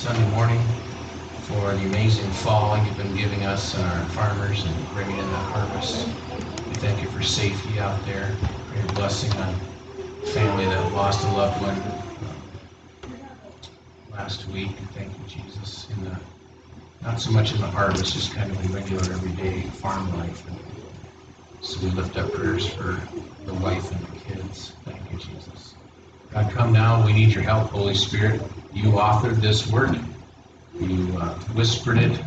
Sunday morning for the amazing fall you've been giving us and our farmers and bringing in the harvest. We thank you for safety out there, for your blessing on family that lost a loved one last week. Thank you, Jesus, in the not so much in the harvest, just kind of a regular everyday farm life. And so we lift up prayers for the wife and the kids. Thank you, Jesus. God, come now. We need your help, Holy Spirit. You authored this word. You whispered it,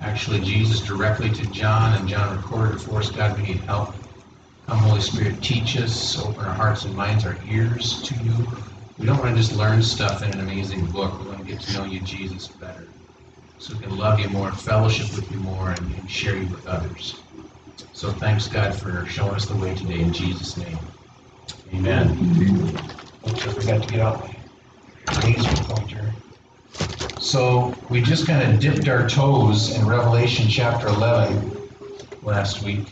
actually, Jesus, directly to John, and John recorded it for us. God, we need help. Come, Holy Spirit, teach us, open our hearts and minds, our ears to you. We don't want to just learn stuff in an amazing book. We want to get to know you, Jesus, better, so we can love you more, fellowship with you more, and share you with others. So thanks, God, for showing us the way today in Jesus' name. Amen. I forgot to get out my laser pointer. So we just kind of dipped our toes in Revelation chapter 11 last week.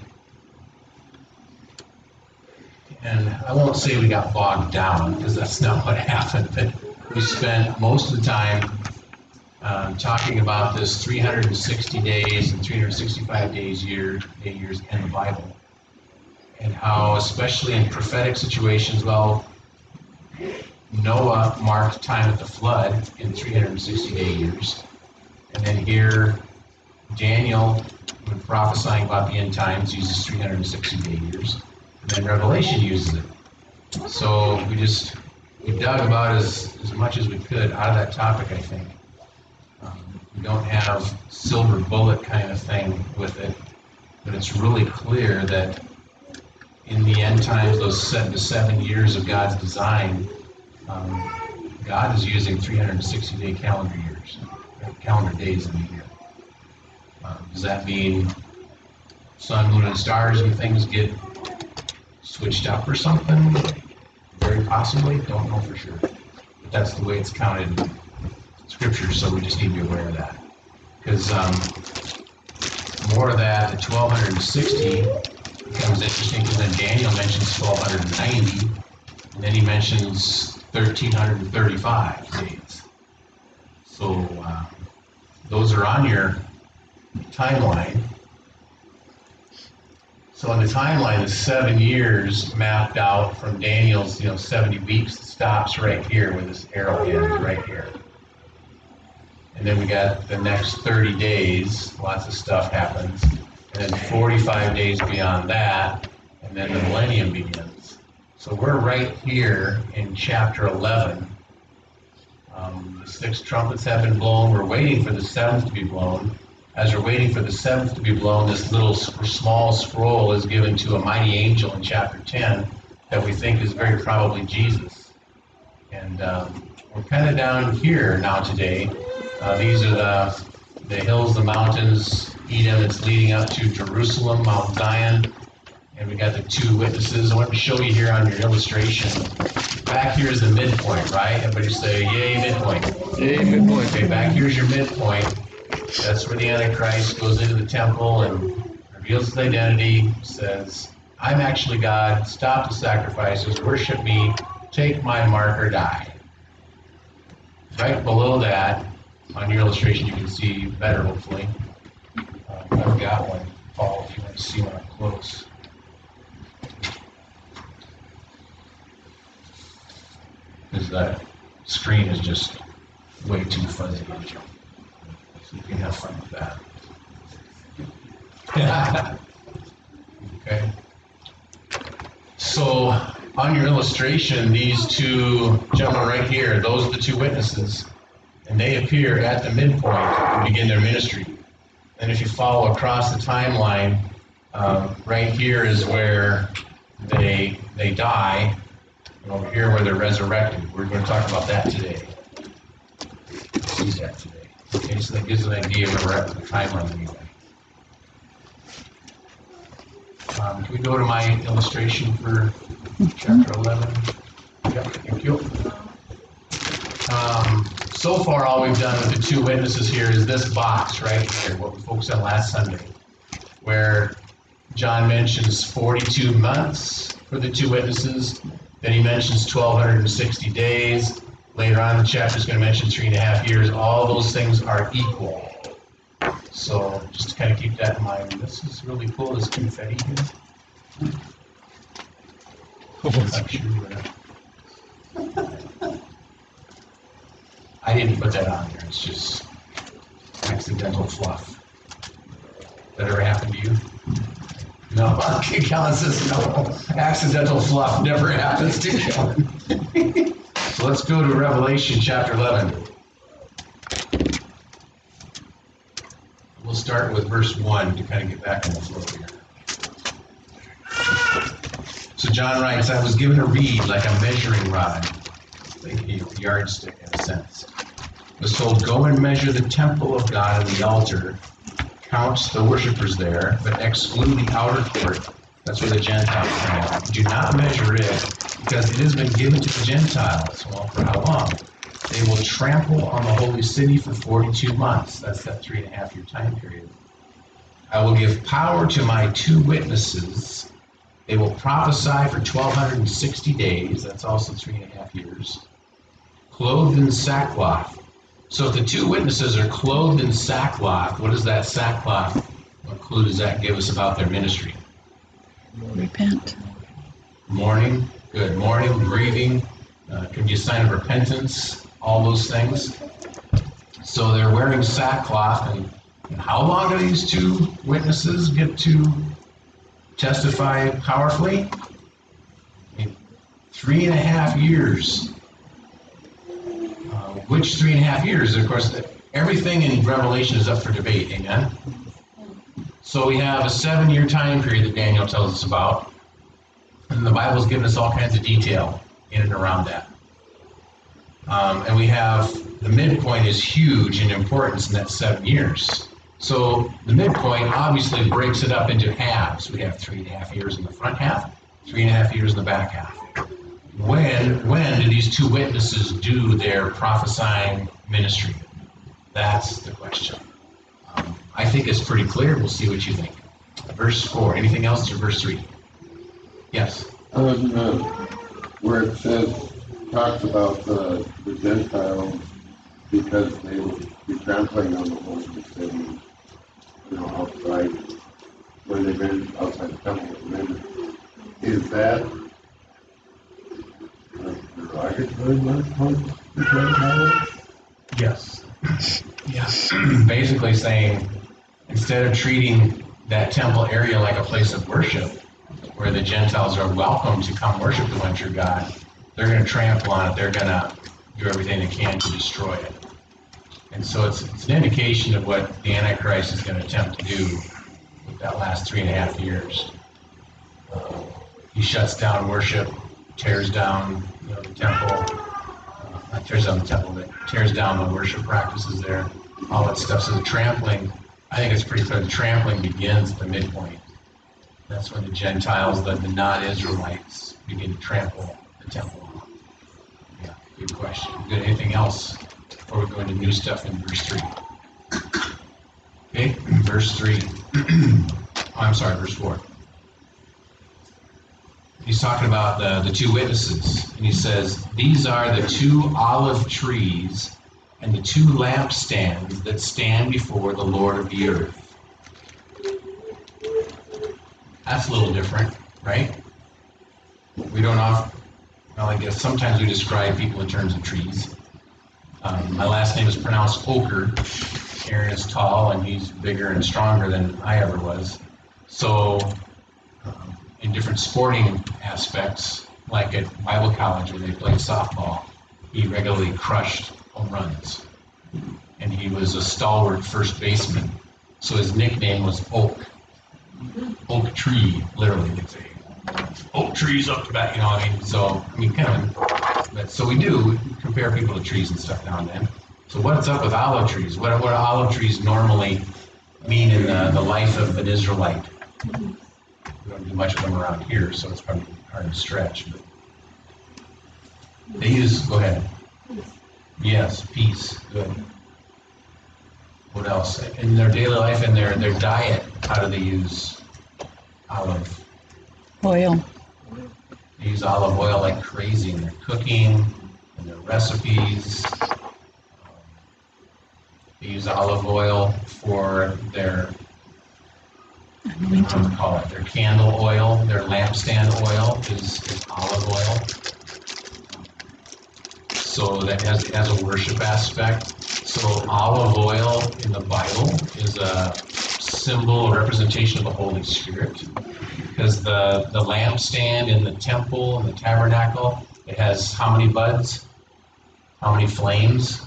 And I won't say we got bogged down, because that's not what happened, but we spent most of the time talking about this 360 days and 365 days years in the Bible, and how especially in prophetic situations, well, Noah marked time at the flood in 360-day years, and then here Daniel, when prophesying about the end times, uses 360-day years, and then Revelation uses it. So we dug about as much as we could out of that topic, I think. We don't have silver bullet kind of thing with it, but it's really clear that in the end times, those 7 to 7 years of God's design, God is using 360-day calendar days in the year. Does that mean sun, moon, and stars and things get switched up or something? Very possibly, don't know for sure. But that's the way it's counted in Scripture, so we just need to be aware of that. Because more of that, the 1260... becomes interesting, because then Daniel mentions 1290, and then he mentions 1335 days. So those are on your timeline. So on the timeline, the 7 years mapped out from Daniel's 70 weeks stops right here where this arrow ends right here. And then we got the next 30 days, lots of stuff happens. And then 45 days beyond that, and then the millennium begins. So we're right here in chapter 11. The 6 trumpets have been blown. We're waiting for the 7th to be blown. As we're waiting for the 7th to be blown, this little small scroll is given to a mighty angel in chapter 10 that we think is very probably Jesus. And we're kind of down here now today. These are the hills, the mountains, Edom, it's leading up to Jerusalem, Mount Zion, and we got the 2 witnesses. I want to show you here on your illustration. Back here is the midpoint, right? Everybody say, yay, midpoint. Yay, midpoint. Okay, back here's your midpoint. That's where the Antichrist goes into the temple and reveals his identity, says, I'm actually God, stop the sacrifices, worship me, take my mark or die. Right below that, on your illustration you can see better, hopefully. I've got one, Paul, if you want to see one up close. Because that screen is just way too fuzzy. So you can have fun with that. Yeah. Okay. So, on your illustration, these 2 gentlemen right here, those are the 2 witnesses. And they appear at the midpoint and begin their ministry. And if you follow across the timeline, right here is where they die, and over here where they're resurrected. We're going to talk about that today. We'll see that today. Okay, so that gives an idea where we're at with the timeline anyway. Can we go to my illustration for chapter 11? Yep, thank you. So far, all we've done with the 2 witnesses here is this box right here, what we focused on last Sunday, where John mentions 42 months for the 2 witnesses, then he mentions 1,260 days, Later on in the chapter, it's going to mention 3.5 years. All those things are equal. So just to kind of keep that in mind. This is really cool, this confetti here. I didn't put that on there. It's just accidental fluff. That ever happened to you? No. Kellen says no. Accidental fluff never happens to Kellen. So let's go to Revelation chapter 11. We'll start with verse 1 to kind of get back on the flow here. So John writes, I was given a reed like a measuring rod, like a yardstick in a sense. I was told, go and measure the temple of God and the altar, count the worshipers there, but exclude the outer court. That's where the Gentiles come in. Do not measure it, because it has been given to the Gentiles. Well, for how long? They will trample on the holy city for 42 months. That's that 3.5 year time period. I will give power to my two witnesses. They will prophesy for 1,260 days. That's also 3.5 years. Clothed in sackcloth. So if the two witnesses are clothed in sackcloth, what does that sackcloth, what clue does that give us about their ministry? Repent. Mourning. Good. Mourning, grieving. Could be a sign of repentance. All those things. So they're wearing sackcloth. And how long do these two witnesses get to testify powerfully? I mean, 3.5 years. Which 3.5 years? Of course, everything in Revelation is up for debate. Amen? So we have a 7-year time period that Daniel tells us about. And the Bible's given us all kinds of detail in and around that. And we have the midpoint is huge in importance in that 7 years. So the midpoint obviously breaks it up into halves. We have 3.5 years in the front half, 3.5 years in the back half. When do these two witnesses do their prophesying ministry? That's the question. I think it's pretty clear. We'll see what you think. Verse 4. Anything else to verse 3? Yes? Where it says, talks about the Gentiles, because they would be trampling on the whole city, you know, outside, where they've been outside the temple. Is that derogatory towards the Gentiles? Yes. Yes. Basically saying, instead of treating that temple area like a place of worship, where the Gentiles are welcome to come worship the one true God, they're going to trample on it. They're going to do everything they can to destroy it. And so it's an indication of what the Antichrist is going to attempt to do with that last 3.5 years. He shuts down worship, tears down the temple. Not tears down the temple, but tears down the worship practices there. All that stuff. So the trampling, I think it's pretty clear, the trampling begins at the midpoint. That's when the Gentiles, the non-Israelites, begin to trample the temple. Yeah, good question. Good. Anything else before we go into new stuff in verse 3? Okay, verse 3. I'm sorry, verse 4. He's talking about the two witnesses, and he says, these are the two olive trees and the two lampstands that stand before the Lord of the earth. That's a little different, right? We don't often, well, I guess sometimes we describe people in terms of trees. My last name is pronounced Oker. Aaron is tall, and he's bigger and stronger than I ever was. So in different sporting aspects, like at Bible college where they played softball, he regularly crushed home runs. And he was a stalwart first baseman. So his nickname was Oak. Oak tree, literally, they say. Oak trees up the back, I mean, so, kind of, but so we compare people to trees and stuff now and then. So what's up with olive trees? What do olive trees normally mean in the life of an Israelite? We don't do much of them around here, so it's probably hard to stretch. But they use, go ahead. Yes, peace, good. What else? In their daily life and their diet, how do they use olive? Oil. They use olive oil like crazy in their cooking, and their recipes. They use olive oil for their, their candle oil. Their lampstand oil is olive oil. So that has a worship aspect. So olive oil in the Bible is a symbol, a representation of the Holy Spirit. Because the lampstand in the temple, in the tabernacle, it has how many buds? How many flames?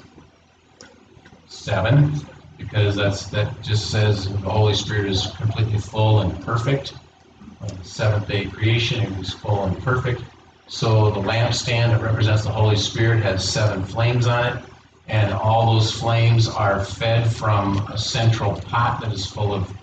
7. Because that just says the Holy Spirit is completely full and perfect. On the seventh day of creation, it was full and perfect. So the lampstand that represents the Holy Spirit has 7 flames on it. And all those flames are fed from a central pot that is full of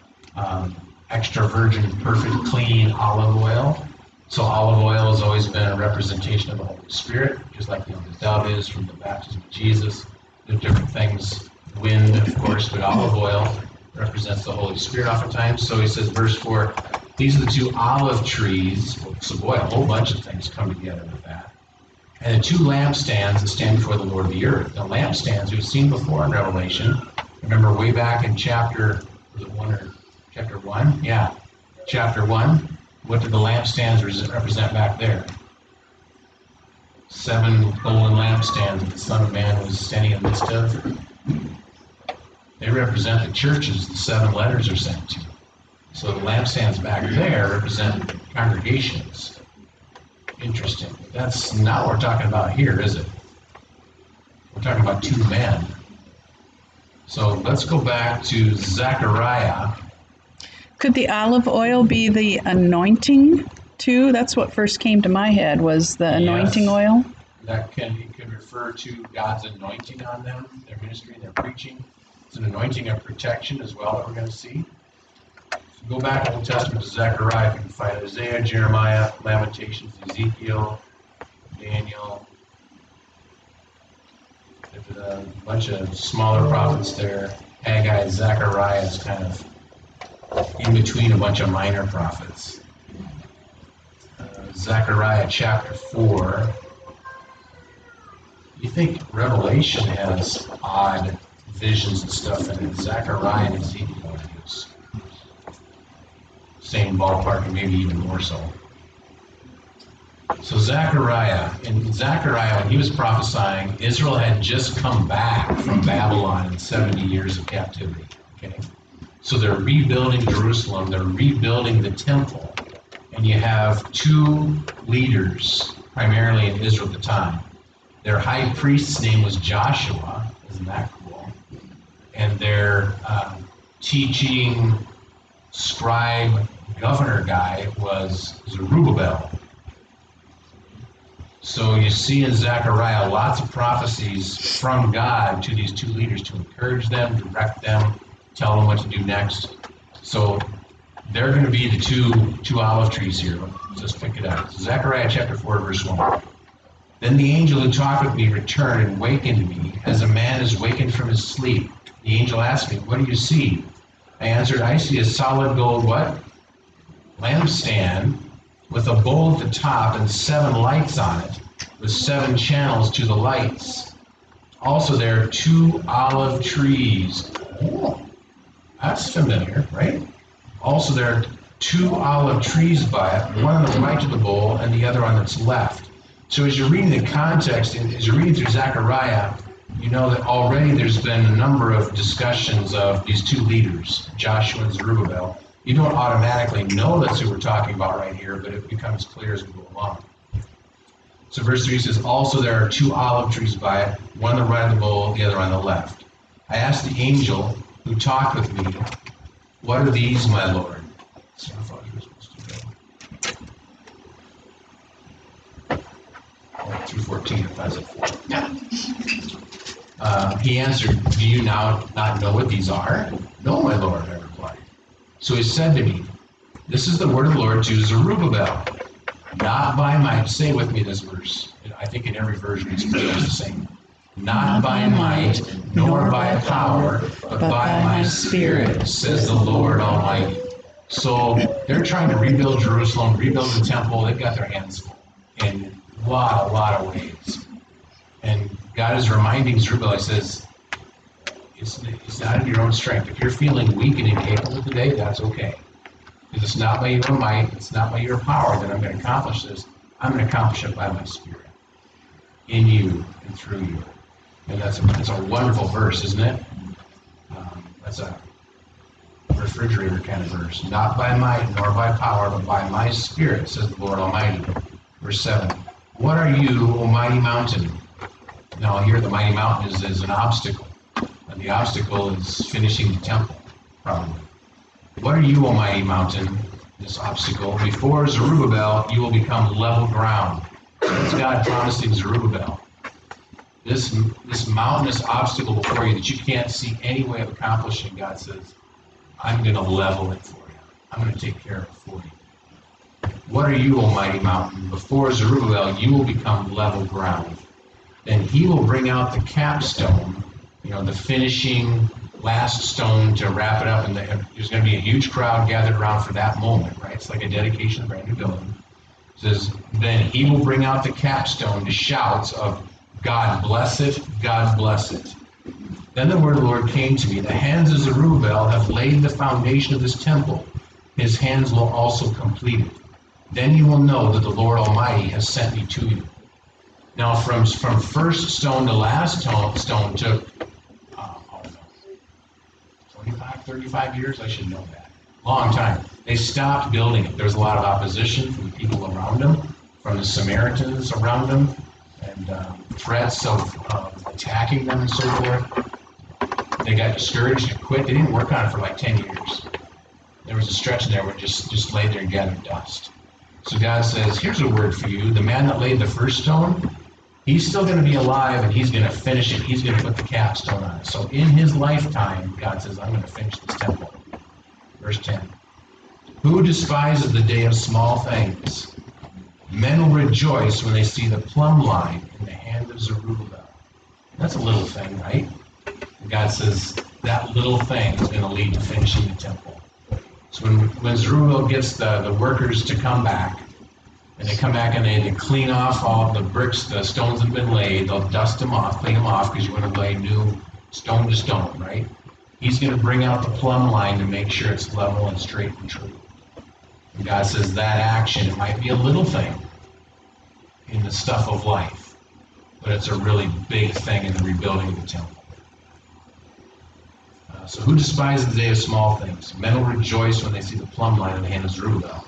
extra virgin, perfect, clean olive oil. So olive oil has always been a representation of the Holy Spirit, just like the dove is from the baptism of Jesus. There are different things, wind, of course, but olive oil represents the Holy Spirit oftentimes. So he says, verse 4, these are the two olive trees. So boy, a whole bunch of things come together with that. And the two lampstands that stand before the Lord of the earth. The lampstands we've seen before in Revelation. Remember way back in chapter 1? Yeah, chapter 1. What did the lampstands represent back there? 7 golden lampstands that the Son of Man was standing in the midst of. They represent the churches the 7 letters are sent to. So the lampstands back there represent congregations. Interesting. That's not what we're talking about here, is it? We're talking about 2 men. So let's go back to Zechariah. Could the olive oil be the anointing too? That's what first came to my head, was the anointing oil. That can refer to God's anointing on them, their ministry, their preaching. It's an anointing of protection as well that we're going to see. Go back to the Old Testament to Zechariah, you can find Isaiah, Jeremiah, Lamentations, Ezekiel, Daniel, a bunch of smaller prophets there. Haggai, Zechariah is kind of in between a bunch of minor prophets. Zechariah chapter 4. You think Revelation has odd visions and stuff, and Zechariah and Ezekiel use same ballpark, and maybe even more so. So Zechariah, when he was prophesying, Israel had just come back from Babylon in 70 years of captivity. Okay, so they're rebuilding Jerusalem, they're rebuilding the temple, and you have 2 leaders, primarily in Israel at the time. Their high priest's name was Joshua, isn't that cool? And their teaching scribe governor guy was Zerubbabel. So you see in Zechariah lots of prophecies from God to these 2 leaders to encourage them, direct them, tell them what to do next. So they're going to be the two olive trees here. Let's just pick it up. Zechariah chapter 4, verse 1. Then the angel who talked with me returned and wakened me, as a man is wakened from his sleep. The angel asked me, "What do you see?" I answered, "I see a solid gold what? Lampstand with a bowl at the top and 7 lights on it, with 7 channels to the lights. Also there are 2 olive trees." Oh, that's familiar, right? "Also there are 2 olive trees by it, one on the right of the bowl and the other on its left." So as you're reading the context, as you're reading through Zechariah, you know that already there's been a number of discussions of these 2 leaders, Joshua and Zerubbabel. You don't automatically know that's who we're talking about right here, but it becomes clear as we go along. So verse 3 says, "Also there are 2 olive trees by it, one on the right of the bowl, the other on the left. I asked the angel who talked with me, 'What are these, my Lord?'" So I thought you were supposed to go. Oh, 2:14, if that's it. Yeah. He answered, "Do you now not know what these are?" "No, my Lord," I replied. So he said to me, "This is the word of the Lord to Zerubbabel." Not by my, say with me this verse. I think in every version it's pretty much the same. "Not by might, nor by power, but by my Spirit, says the Lord Almighty." So they're trying to rebuild Jerusalem, rebuild the temple. They've got their hands full in a lot of ways. And God is reminding Zerubbabel, he says, it's not in your own strength. If you're feeling weak and incapable today, that's okay. Because it's not by your might, it's not by your power that I'm going to accomplish this. I'm going to accomplish it by my Spirit, in you and through you. And that's a wonderful verse, isn't it? That's a refrigerator kind of verse. Not by might nor by power, but by my Spirit, says the Lord Almighty. Verse 7. What are you, O mighty mountain? Now here the mighty mountain is an obstacle. And the obstacle is finishing the temple, probably. What are you, O mighty mountain, this obstacle? Before Zerubbabel, you will become level ground. That's God promising Zerubbabel. This mountainous obstacle before you that you can't see any way of accomplishing, God says, I'm going to level it for you. I'm going to take care of it for you. What are you, O mighty mountain? Before Zerubbabel, you will become level ground. Then he will bring out the capstone, the finishing last stone to wrap it up, and there's going to be a huge crowd gathered around for that moment, right? It's like a dedication of a brand new building. It says, then he will bring out the capstone to shouts of, God bless it, God bless it. Then the word of the Lord came to me, the hands of Zerubbabel have laid the foundation of this temple. His hands will also complete it. Then you will know that the Lord Almighty has sent me to you. Now from first stone to last stone took 35 years, I should know that. Long time. They stopped building it. There was a lot of opposition from the people around them, from the Samaritans around them, and threats of attacking them and so forth. They got discouraged and quit. They didn't work on it for like 10 years. There was a stretch there where it just laid there and gathered dust. So God says, here's a word for you. The man that laid the first stone, he's still going to be alive, and he's going to finish it. He's going to put the capstone on it. So in his lifetime, God says, I'm going to finish this temple. Verse 10. Who despises the day of small things? Men will rejoice when they see the plumb line in the hand of Zerubbabel. That's a little thing, right? And God says, that little thing is going to lead to finishing the temple. So when Zerubbabel gets the workers to come back, and they come back and they clean off all the bricks, the stones that have been laid. They'll dust them off, clean them off, because you want to lay new stone to stone, right? He's going to bring out the plumb line to make sure it's level and straight and true. And God says that action, it might be a little thing in the stuff of life, but it's a really big thing in the rebuilding of the temple. So who despises the day of small things? Men will rejoice when they see the plumb line in the hand of Zerubbabel.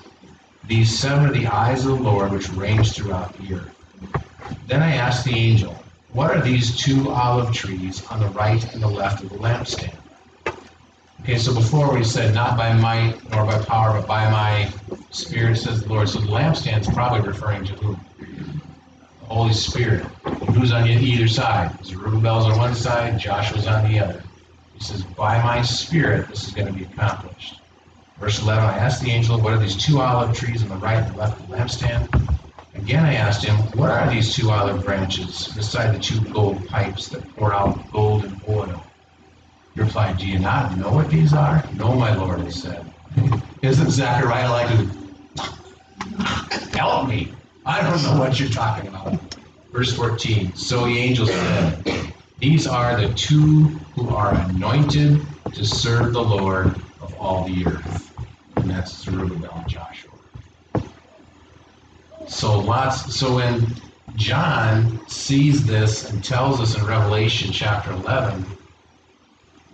These seven are the eyes of the Lord, which range throughout the earth. Then I asked the angel, what are these two olive trees on the right and the left of the lampstand? Okay, so before we said, not by might nor by power, but by my Spirit, says the Lord. So the lampstand is probably referring to who? The Holy Spirit. And who's on either side? Zerubbabel's on one side, Joshua's on the other. He says, by my Spirit, this is going to be accomplished. Verse 11, I asked the angel, what are these two olive trees on the right and the left of the lampstand? Again I asked him, what are these two olive branches beside the two gold pipes that pour out gold and oil? He replied, do you not know what these are? No, my Lord, I said. Isn't Zechariah like, help me, I don't know what you're talking about. Verse 14, so the angel said, these are the two who are anointed to serve the Lord of all the earth. And that's Zerubbabel and Joshua. So when John sees this and tells us in Revelation chapter 11,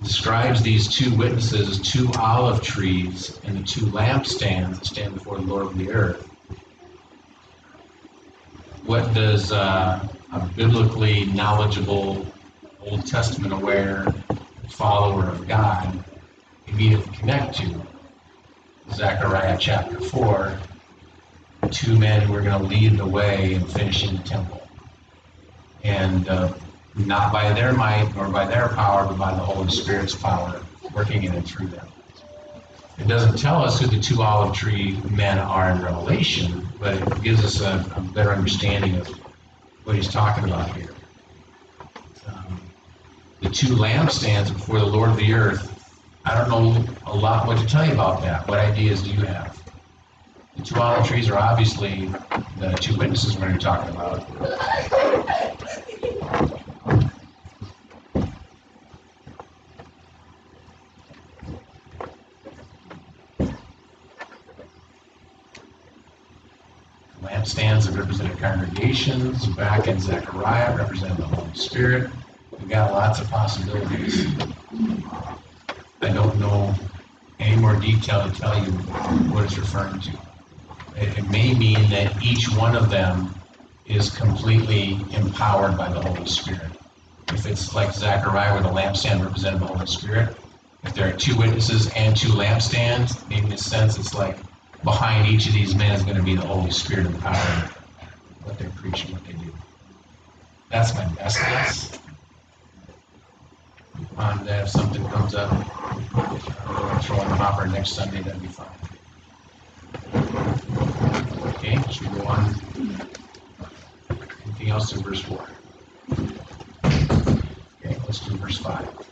describes these two witnesses as two olive trees and the two lampstands that stand before the Lord of the earth. What does a biblically knowledgeable, Old Testament aware follower of God immediately connect to? Zechariah chapter 4, two men who are going to lead the way in finishing the temple. And not by their might nor by their power, but by the Holy Spirit's power working in and through them. It doesn't tell us who the two olive tree men are in Revelation, but it gives us a better understanding of what he's talking about here. The two lampstands before the Lord of the earth, I don't know a lot what to tell you about that. What ideas do you have? The two olive trees are obviously the two witnesses we're going to be talking about. lamp stands that represented congregations. Back in Zechariah, represented the Holy Spirit. We've got lots of possibilities. I don't know any more detail to tell you what it's referring to. It may mean that each one of them is completely empowered by the Holy Spirit. If it's like Zechariah, where the lampstand represented the Holy Spirit, if there are two witnesses and two lampstands, in this sense, it's like behind each of these men is going to be the Holy Spirit empowering what they're preaching, what they do. That's my best guess. On that, if something comes up, I'll throw in the hopper next Sunday, that'd be fine. Okay, should we go on? Anything else in verse 4? Okay, let's do verse 5.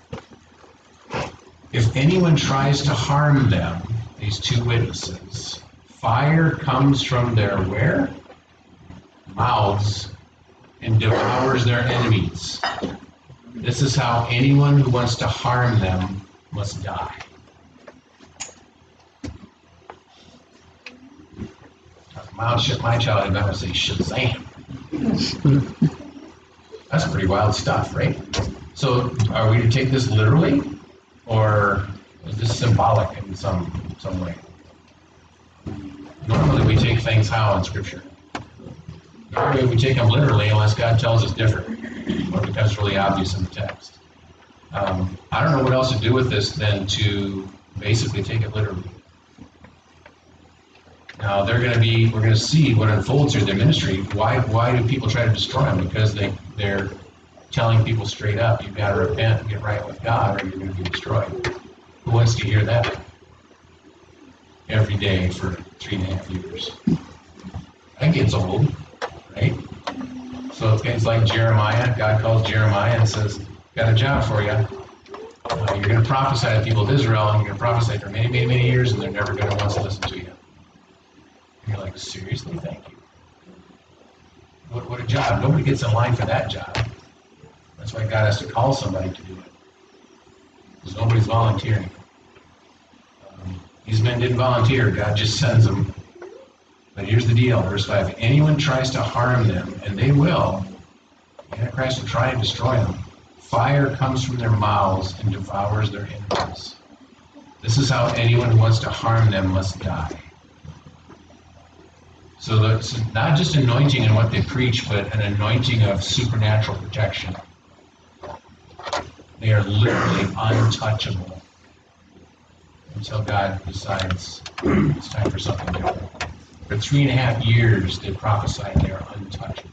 If anyone tries to harm them, these two witnesses, fire comes from their where? Mouths, and devours their enemies. This is how anyone who wants to harm them must die. My childhood, I would say Shazam. That's pretty wild stuff, right? So are we to take this literally? Or is this symbolic in some way? Normally we take things how in Scripture? Normally we take them literally unless God tells us different, or it becomes really obvious in the text. I don't know what else to do with this than to basically take it literally. Now we're going to see what unfolds through their ministry. Why do people try to destroy them? Because they're telling people straight up, you've got to repent and get right with God or you're going to be destroyed. Who wants to hear that? Every day for 3.5 years. That gets old, right? So things like Jeremiah, God calls Jeremiah and says, got a job for you. You're going to prophesy to the people of Israel, and you're going to prophesy for many, many, many years, and they're never going to want to listen to you. You're like, seriously, thank you. What a job. Nobody gets in line for that job. That's why God has to call somebody to do it. Because nobody's volunteering. These men didn't volunteer. God just sends them. But here's the deal, verse 5. If anyone tries to harm them, and they will, the Antichrist will try and destroy them. Fire comes from their mouths and devours their enemies. This is how anyone who wants to harm them must die. So that's not just anointing in what they preach, but an anointing of supernatural protection. They are literally untouchable until God decides it's time for something different. For 3.5 years, they prophesied they are untouchable.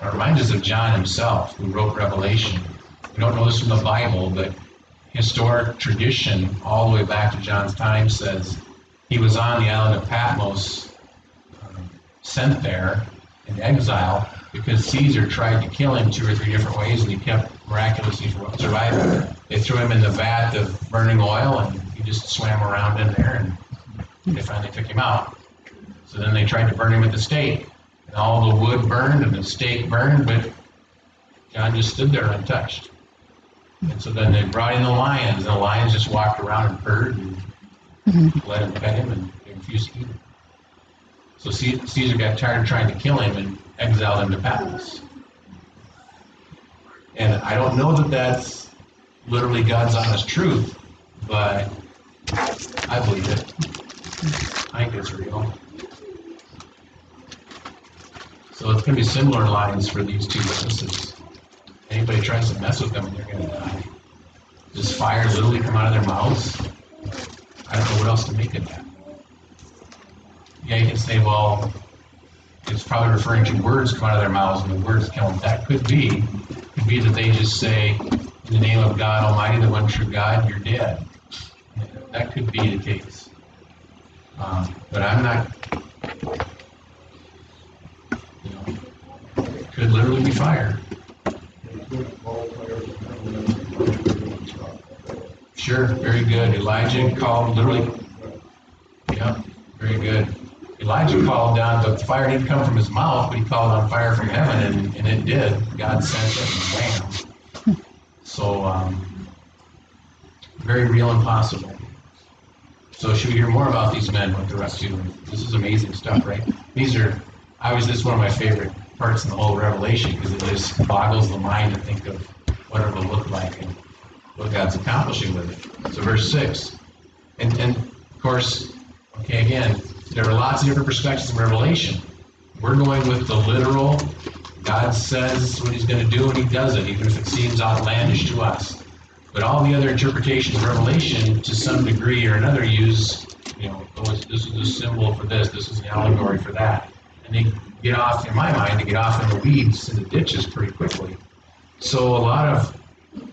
It reminds us of John himself, who wrote Revelation. We don't know this from the Bible, but historic tradition all the way back to John's time says, he was on the island of Patmos, sent there in exile because Caesar tried to kill him 2 or 3 different ways, and he kept miraculously surviving. They threw him in the vat of burning oil, and he just swam around in there, and they finally took him out. So then they tried to burn him at the stake, and all the wood burned and the stake burned, but John just stood there untouched. And so then they brought in the lions, and the lions just walked around and purred, and let him pet him, and they refused to eat him. So Caesar got tired of trying to kill him and exiled him to Patmos. And I don't know that that's literally God's honest truth, but I believe it. I think it's real. So it's going to be similar lines for these two witnesses. Anybody tries to mess with them, they're going to die. Does fire literally come out of their mouths? I don't know what else to make of that. Yeah, you can say, well, it's probably referring to words come out of their mouths and the words kill them. That could be. Could be that they just say, in the name of God Almighty, the one true God, you're dead. That could be the case. But I'm not, it could literally be fire. Sure, very good. Elijah called literally. Yeah, very good. Elijah called down, but the fire didn't come from his mouth, but he called on fire from heaven, and it did. God sent it, and bam. So, very real and possible. So should we hear more about these men with the rest of you? This is amazing stuff, right? These are, obviously, this is one of my favorite parts in the whole Revelation, because it just boggles the mind to think of what it will look like and what God's accomplishing with it. So verse 6. And of course, okay, again, there are lots of different perspectives in Revelation. We're going with the literal. God says what he's going to do, and he does it, even if it seems outlandish to us. But all the other interpretations of Revelation, to some degree or another, use, you know, oh, this is a symbol for this, this is an allegory for that. And they get off, in my mind, they get off in the weeds and the ditches pretty quickly. So a lot of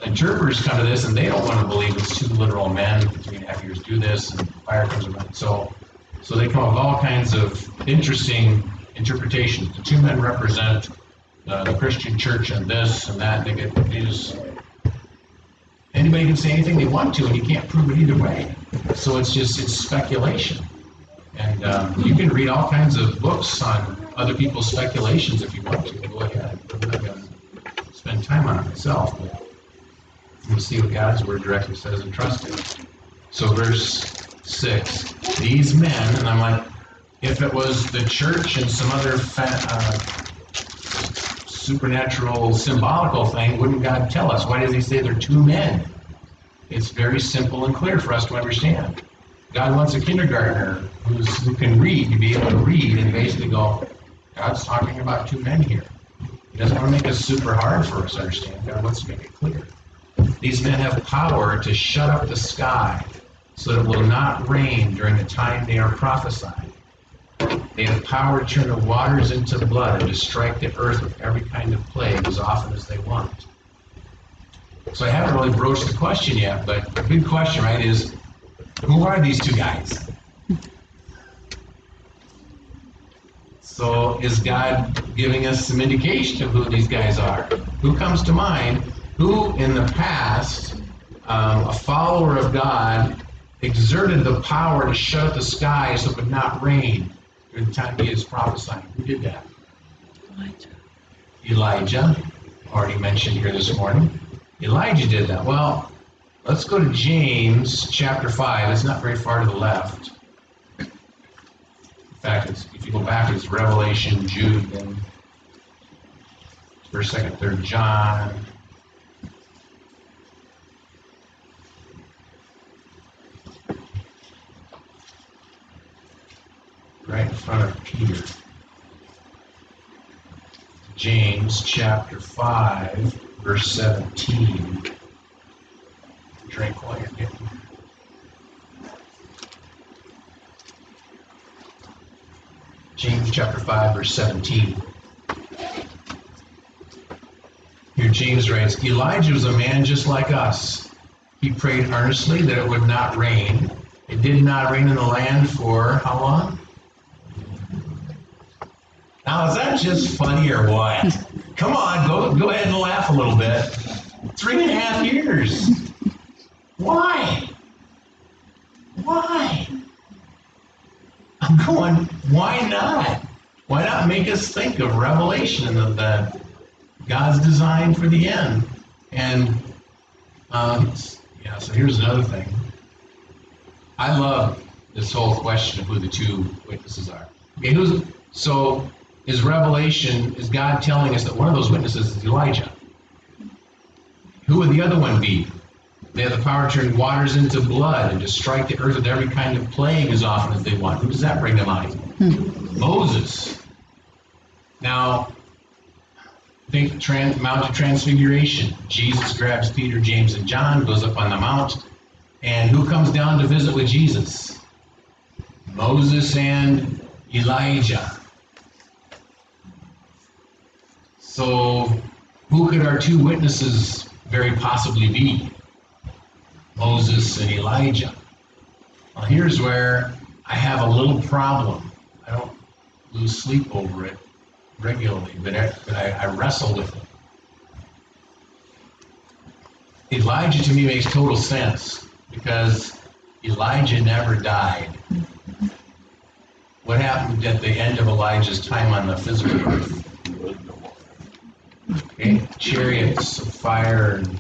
interpreters come to this, and they don't want to believe it's two literal men, 3.5 years do this, and fire comes around. So they come up with all kinds of interesting interpretations. The two men represent the Christian church and this and that. Anybody can say anything they want to, and you can't prove it either way. So it's speculation. And you can read all kinds of books on other people's speculations if you want to. Go ahead. I'm not going to spend time on it myself, but we'll see what God's word directly says and trust it. So verse 6, these men, and I'm like, if it was the church and some other supernatural, symbolical thing, wouldn't God tell us? Why does he say they're two men? It's very simple and clear for us to understand. God wants a kindergartner who can read to be able to read and basically go, God's talking about two men here. He doesn't want to make it super hard for us to understand. God wants to make it clear. These men have power to shut up the sky so that it will not rain during the time they are prophesying. They have power to turn the waters into blood and to strike the earth with every kind of plague as often as they want. So I haven't really broached the question yet, but the big question, right, is who are these two guys? So is God giving us some indication of who these guys are? Who comes to mind? Who in the past, a follower of God, exerted the power to shut up the sky so it would not rain during the time he is prophesying? Who did that? Elijah, already mentioned here this morning. Elijah did that. Well, let's go to James chapter 5. It's not very far to the left. In fact, if you go back, it's Revelation, Jude, and 1st, 2nd, 3rd John. Right in front of Peter. James chapter 5, verse 17. Drink while you're getting there. James chapter 5, verse 17. Here James writes, Elijah was a man just like us. He prayed earnestly that it would not rain. It did not rain in the land for how long? Now, is that just funny or what? Come on, go ahead and laugh a little bit. 3.5 years. Why? I'm going, why not? Why not make us think of Revelation and the God's design for the end? And, so here's another thing. I love this whole question of who the two witnesses are. Okay, so... is Revelation, is God telling us that one of those witnesses is Elijah? Who would the other one be? They have the power to turn waters into blood and to strike the earth with every kind of plague as often as they want. Who does that bring to mind? Moses. Now, think Mount of Transfiguration. Jesus grabs Peter, James, and John, goes up on the mount, and who comes down to visit with Jesus? Moses and Elijah. So, who could our two witnesses very possibly be? Moses and Elijah. Well, here's where I have a little problem. I don't lose sleep over it regularly, but I wrestle with it. Elijah to me makes total sense because Elijah never died. What happened at the end of Elijah's time on the physical earth? Okay, chariots of fire and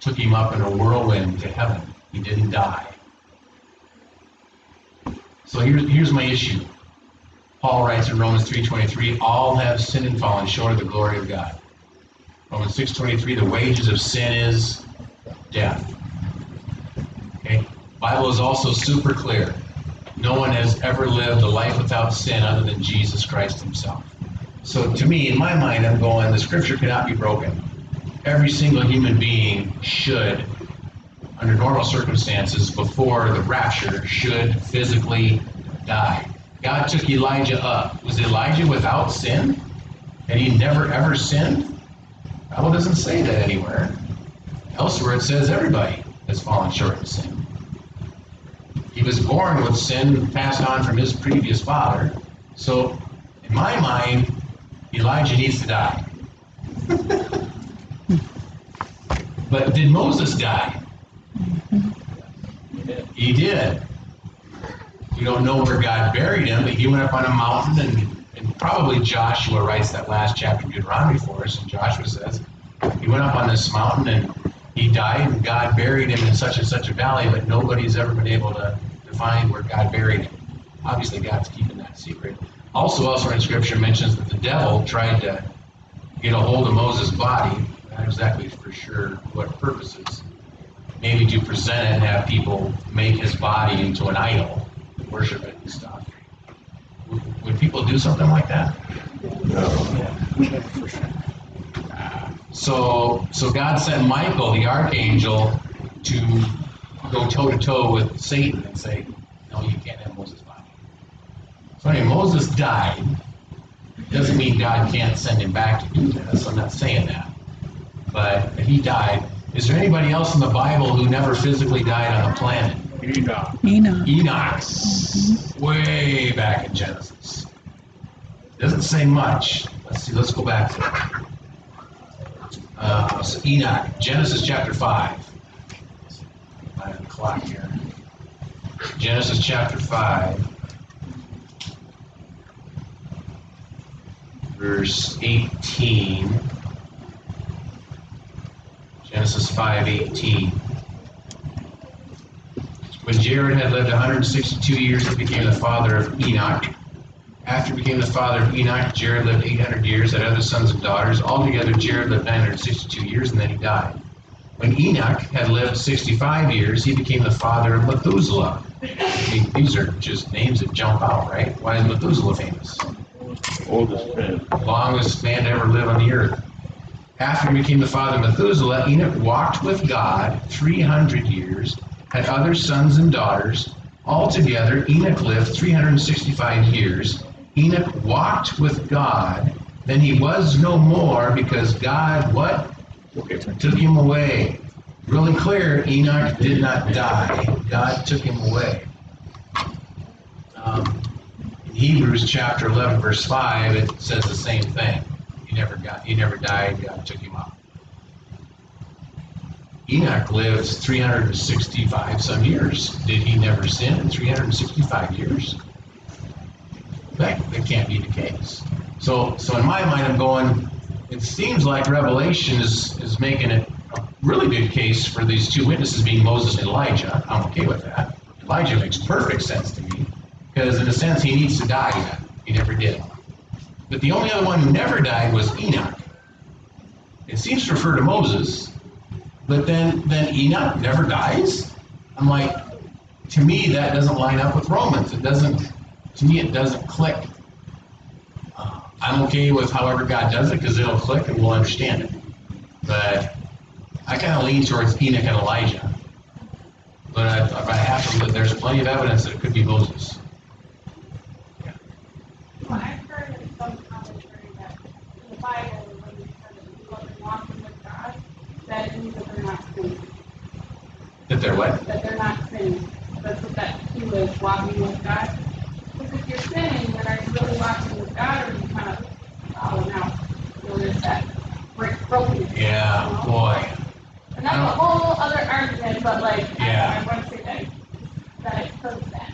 took him up in a whirlwind to heaven. He didn't die. So here's my issue. Paul writes in Romans 3:23, all have sinned and fallen short of the glory of God. Romans 6:23, the wages of sin is death. Okay? Bible is also super clear. No one has ever lived a life without sin other than Jesus Christ himself. So to me, in my mind, I'm going, the scripture cannot be broken. Every single human being should, under normal circumstances, before the rapture, should physically die. God took Elijah up. Was Elijah without sin? And he never ever sinned? The Bible doesn't say that anywhere. Elsewhere it says everybody has fallen short of sin. He was born with sin passed on from his previous father. So, in my mind, Elijah needs to die. But did Moses die? He did. We don't know where God buried him, but he went up on a mountain, and probably Joshua writes that last chapter of Deuteronomy for us, and Joshua says, he went up on this mountain and he died, and God buried him in such and such a valley, but nobody's ever been able to find where God buried him. Obviously, God's keeping that secret. Also, elsewhere in Scripture mentions that the devil tried to get a hold of Moses' body. Not exactly for sure what purposes. Maybe to present it and have people make his body into an idol, worship it and stuff. Would people do something like that? No. Yeah, for sure. So God sent Michael, the archangel, to go toe-to-toe with Satan and say, no, you can't have Moses' body. So anyway, Moses died. Doesn't mean God can't send him back to do this. I'm not saying that. But he died. Is there anybody else in the Bible who never physically died on the planet? Enoch. Mm-hmm. Way back in Genesis. Doesn't say much. Let's see. Let's go back to it. So Enoch, Genesis chapter 5. 9 o'clock here. Genesis chapter 5. Verse 18. Genesis 5:18. When Jared had lived 162 years, he became the father of Enoch. After he became the father of Enoch, Jared lived 800 years, had other sons and daughters. Altogether, Jared lived 962 years, and then he died. When Enoch had lived 65 years, he became the father of Methuselah. I mean, these are just names that jump out, right? Why is Methuselah famous? Longest man to ever live on the earth. After he became the father of Methuselah, Enoch walked with God 300 years, had other sons and daughters. Altogether, Enoch lived 365 years. Enoch walked with God. Then he was no more because God, what? Took him away. Really clear, Enoch did not die. God took him away. In Hebrews chapter 11, verse 5, it says the same thing. He never died. God took him up. Enoch lived 365 some years. Did he never sin in 365 years? That can't be the case. So in my mind, I'm going, it seems like Revelation is making it a really good case for these two witnesses being Moses and Elijah. I'm okay with that. Elijah makes perfect sense to me because in a sense he needs to die then. He never did. But the only other one who never died was Enoch. It seems to refer to Moses, but then Enoch never dies? I'm like, to me, that doesn't line up with Romans. It doesn't click. I'm okay with however God does it because it'll click and we'll understand it. But I kind of lean towards Enoch and Elijah. But if I have to, there's plenty of evidence that it could be Moses. Yeah. Why? Some commentary that in the Bible, when you said that walking with God, that it means that they're not sinning. That they're what? That they're not sinning. That's what that he was walking with God. Because if you're sinning, then are you really walking with God, or are you kind of falling out? So there's that brokenness. Yeah, you know? Boy. And that's a whole other argument, but I want to say that it proves that.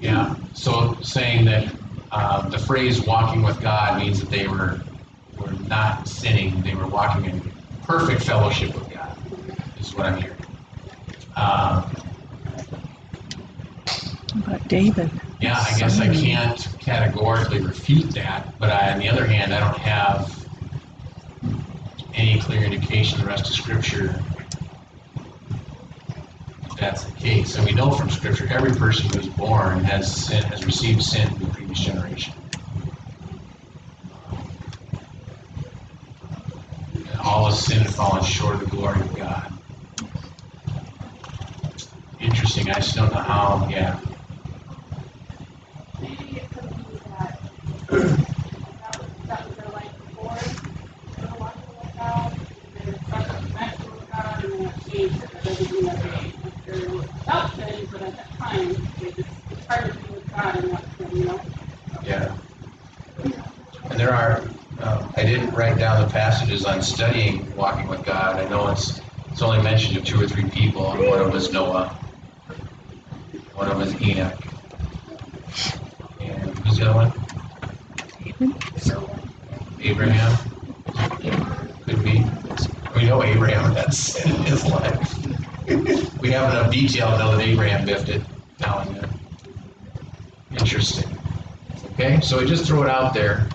Yeah. So saying that. The phrase walking with God means that they were not sinning. They were walking in perfect fellowship with God, is what I'm hearing. David. Yeah, I guess I can't categorically refute that, but I, on the other hand, I don't have any clear indication in the rest of Scripture that that's the case. And we know from Scripture every person who's born has received sin from the previous generation. And all have sinned and fallen short of the glory of God. Interesting. I just don't know how. Yeah. Maybe it could be that that was their life before. They were walking with God. They were connected with God, and then that changed. That doesn't mean that they were without sin, but at that time, it's hard to be with God and not sin, you know. Yeah. And there are. I didn't write down the passages on studying walking with God. I know it's only mentioned of 2 or 3 people, and one of them was Noah. One of them is Enoch. And who's the other one? Abraham. Could be. We know Abraham had sin in his life. We have enough detail to know that Abraham biffed it now and then. Interesting. Okay, so I just throw it out there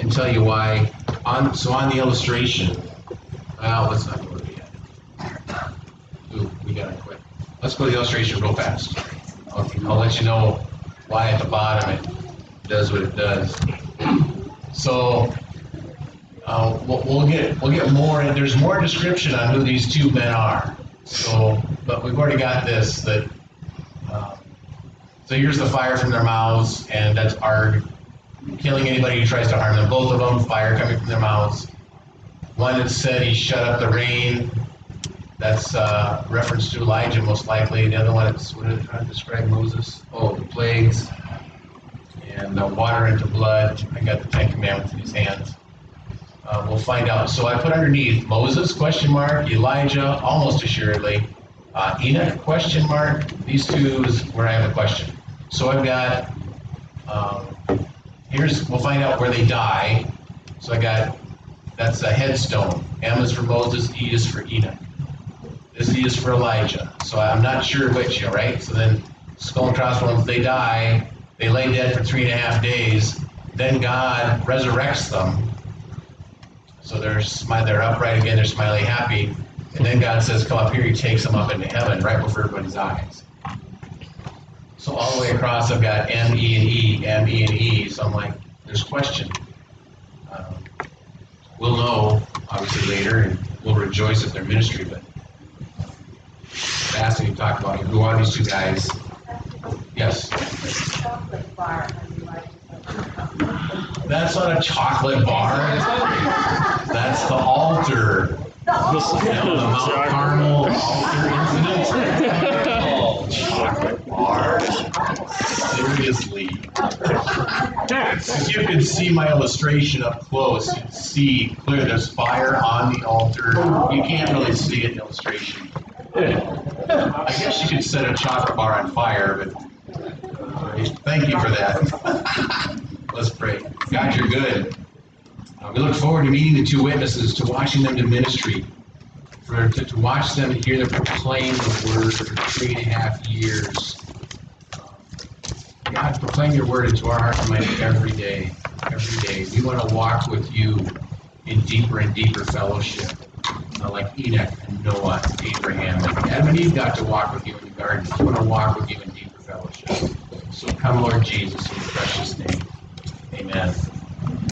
and tell you why. So on the illustration, well, let's not go to the end. Ooh, we got it quick. Let's go to the illustration real fast. I'll let you know why at the bottom it does what it does. So we'll get more. And there's more description on who these two men are. So, but we've already got this. That so here's the fire from their mouths, and that's arg, killing anybody who tries to harm them. Both of them, fire coming from their mouths. One that said he shut up the rain. That's reference to Elijah, most likely. The other one, it's what did it try to describe Moses? Oh, the plagues and the water into blood. I got the 10 Commandments in his hands. We'll find out. So I put underneath Moses, ? Elijah, almost assuredly. Enoch, ? These two is where I have a question. So I've got, we'll find out where they die. So I got, that's a headstone. M is for Moses, E is for Enoch. This E is for Elijah. So I'm not sure which, right? So then, skull and crossbones, they die. They lay dead for 3.5 days. Then God resurrects them. So they're upright again. They're smiling happy. And then God says, come up here. He takes them up into heaven right before everybody's eyes. So all the way across, I've got M, E, and E, M, E, and E. So I'm like, there's a question. We'll know, obviously, later, and we'll rejoice at their ministry, but asking you to talk about it. Who are these two guys? Yes. That's not a chocolate bar. That's the altar. The Mount Carmel altar incident. Oh, chocolate bar. Seriously. If you could see my illustration up close, you'd see clear there's fire on the altar. You can't really see it in illustration. I guess you could set a chocolate bar on fire, but thank you for that. Let's pray. God, you're good. We look forward to meeting the two witnesses, to watching them do ministry, to watch them and hear them proclaim the word for 3.5 years. God, proclaim your word into our heart and mind every day. Every day. We want to walk with you in deeper and deeper fellowship. Like Enoch and Noah and Abraham. Adam and Eve got to walk with you in the garden. We want to walk with you in deeper fellowship. So come, Lord Jesus, in your precious name. Amen.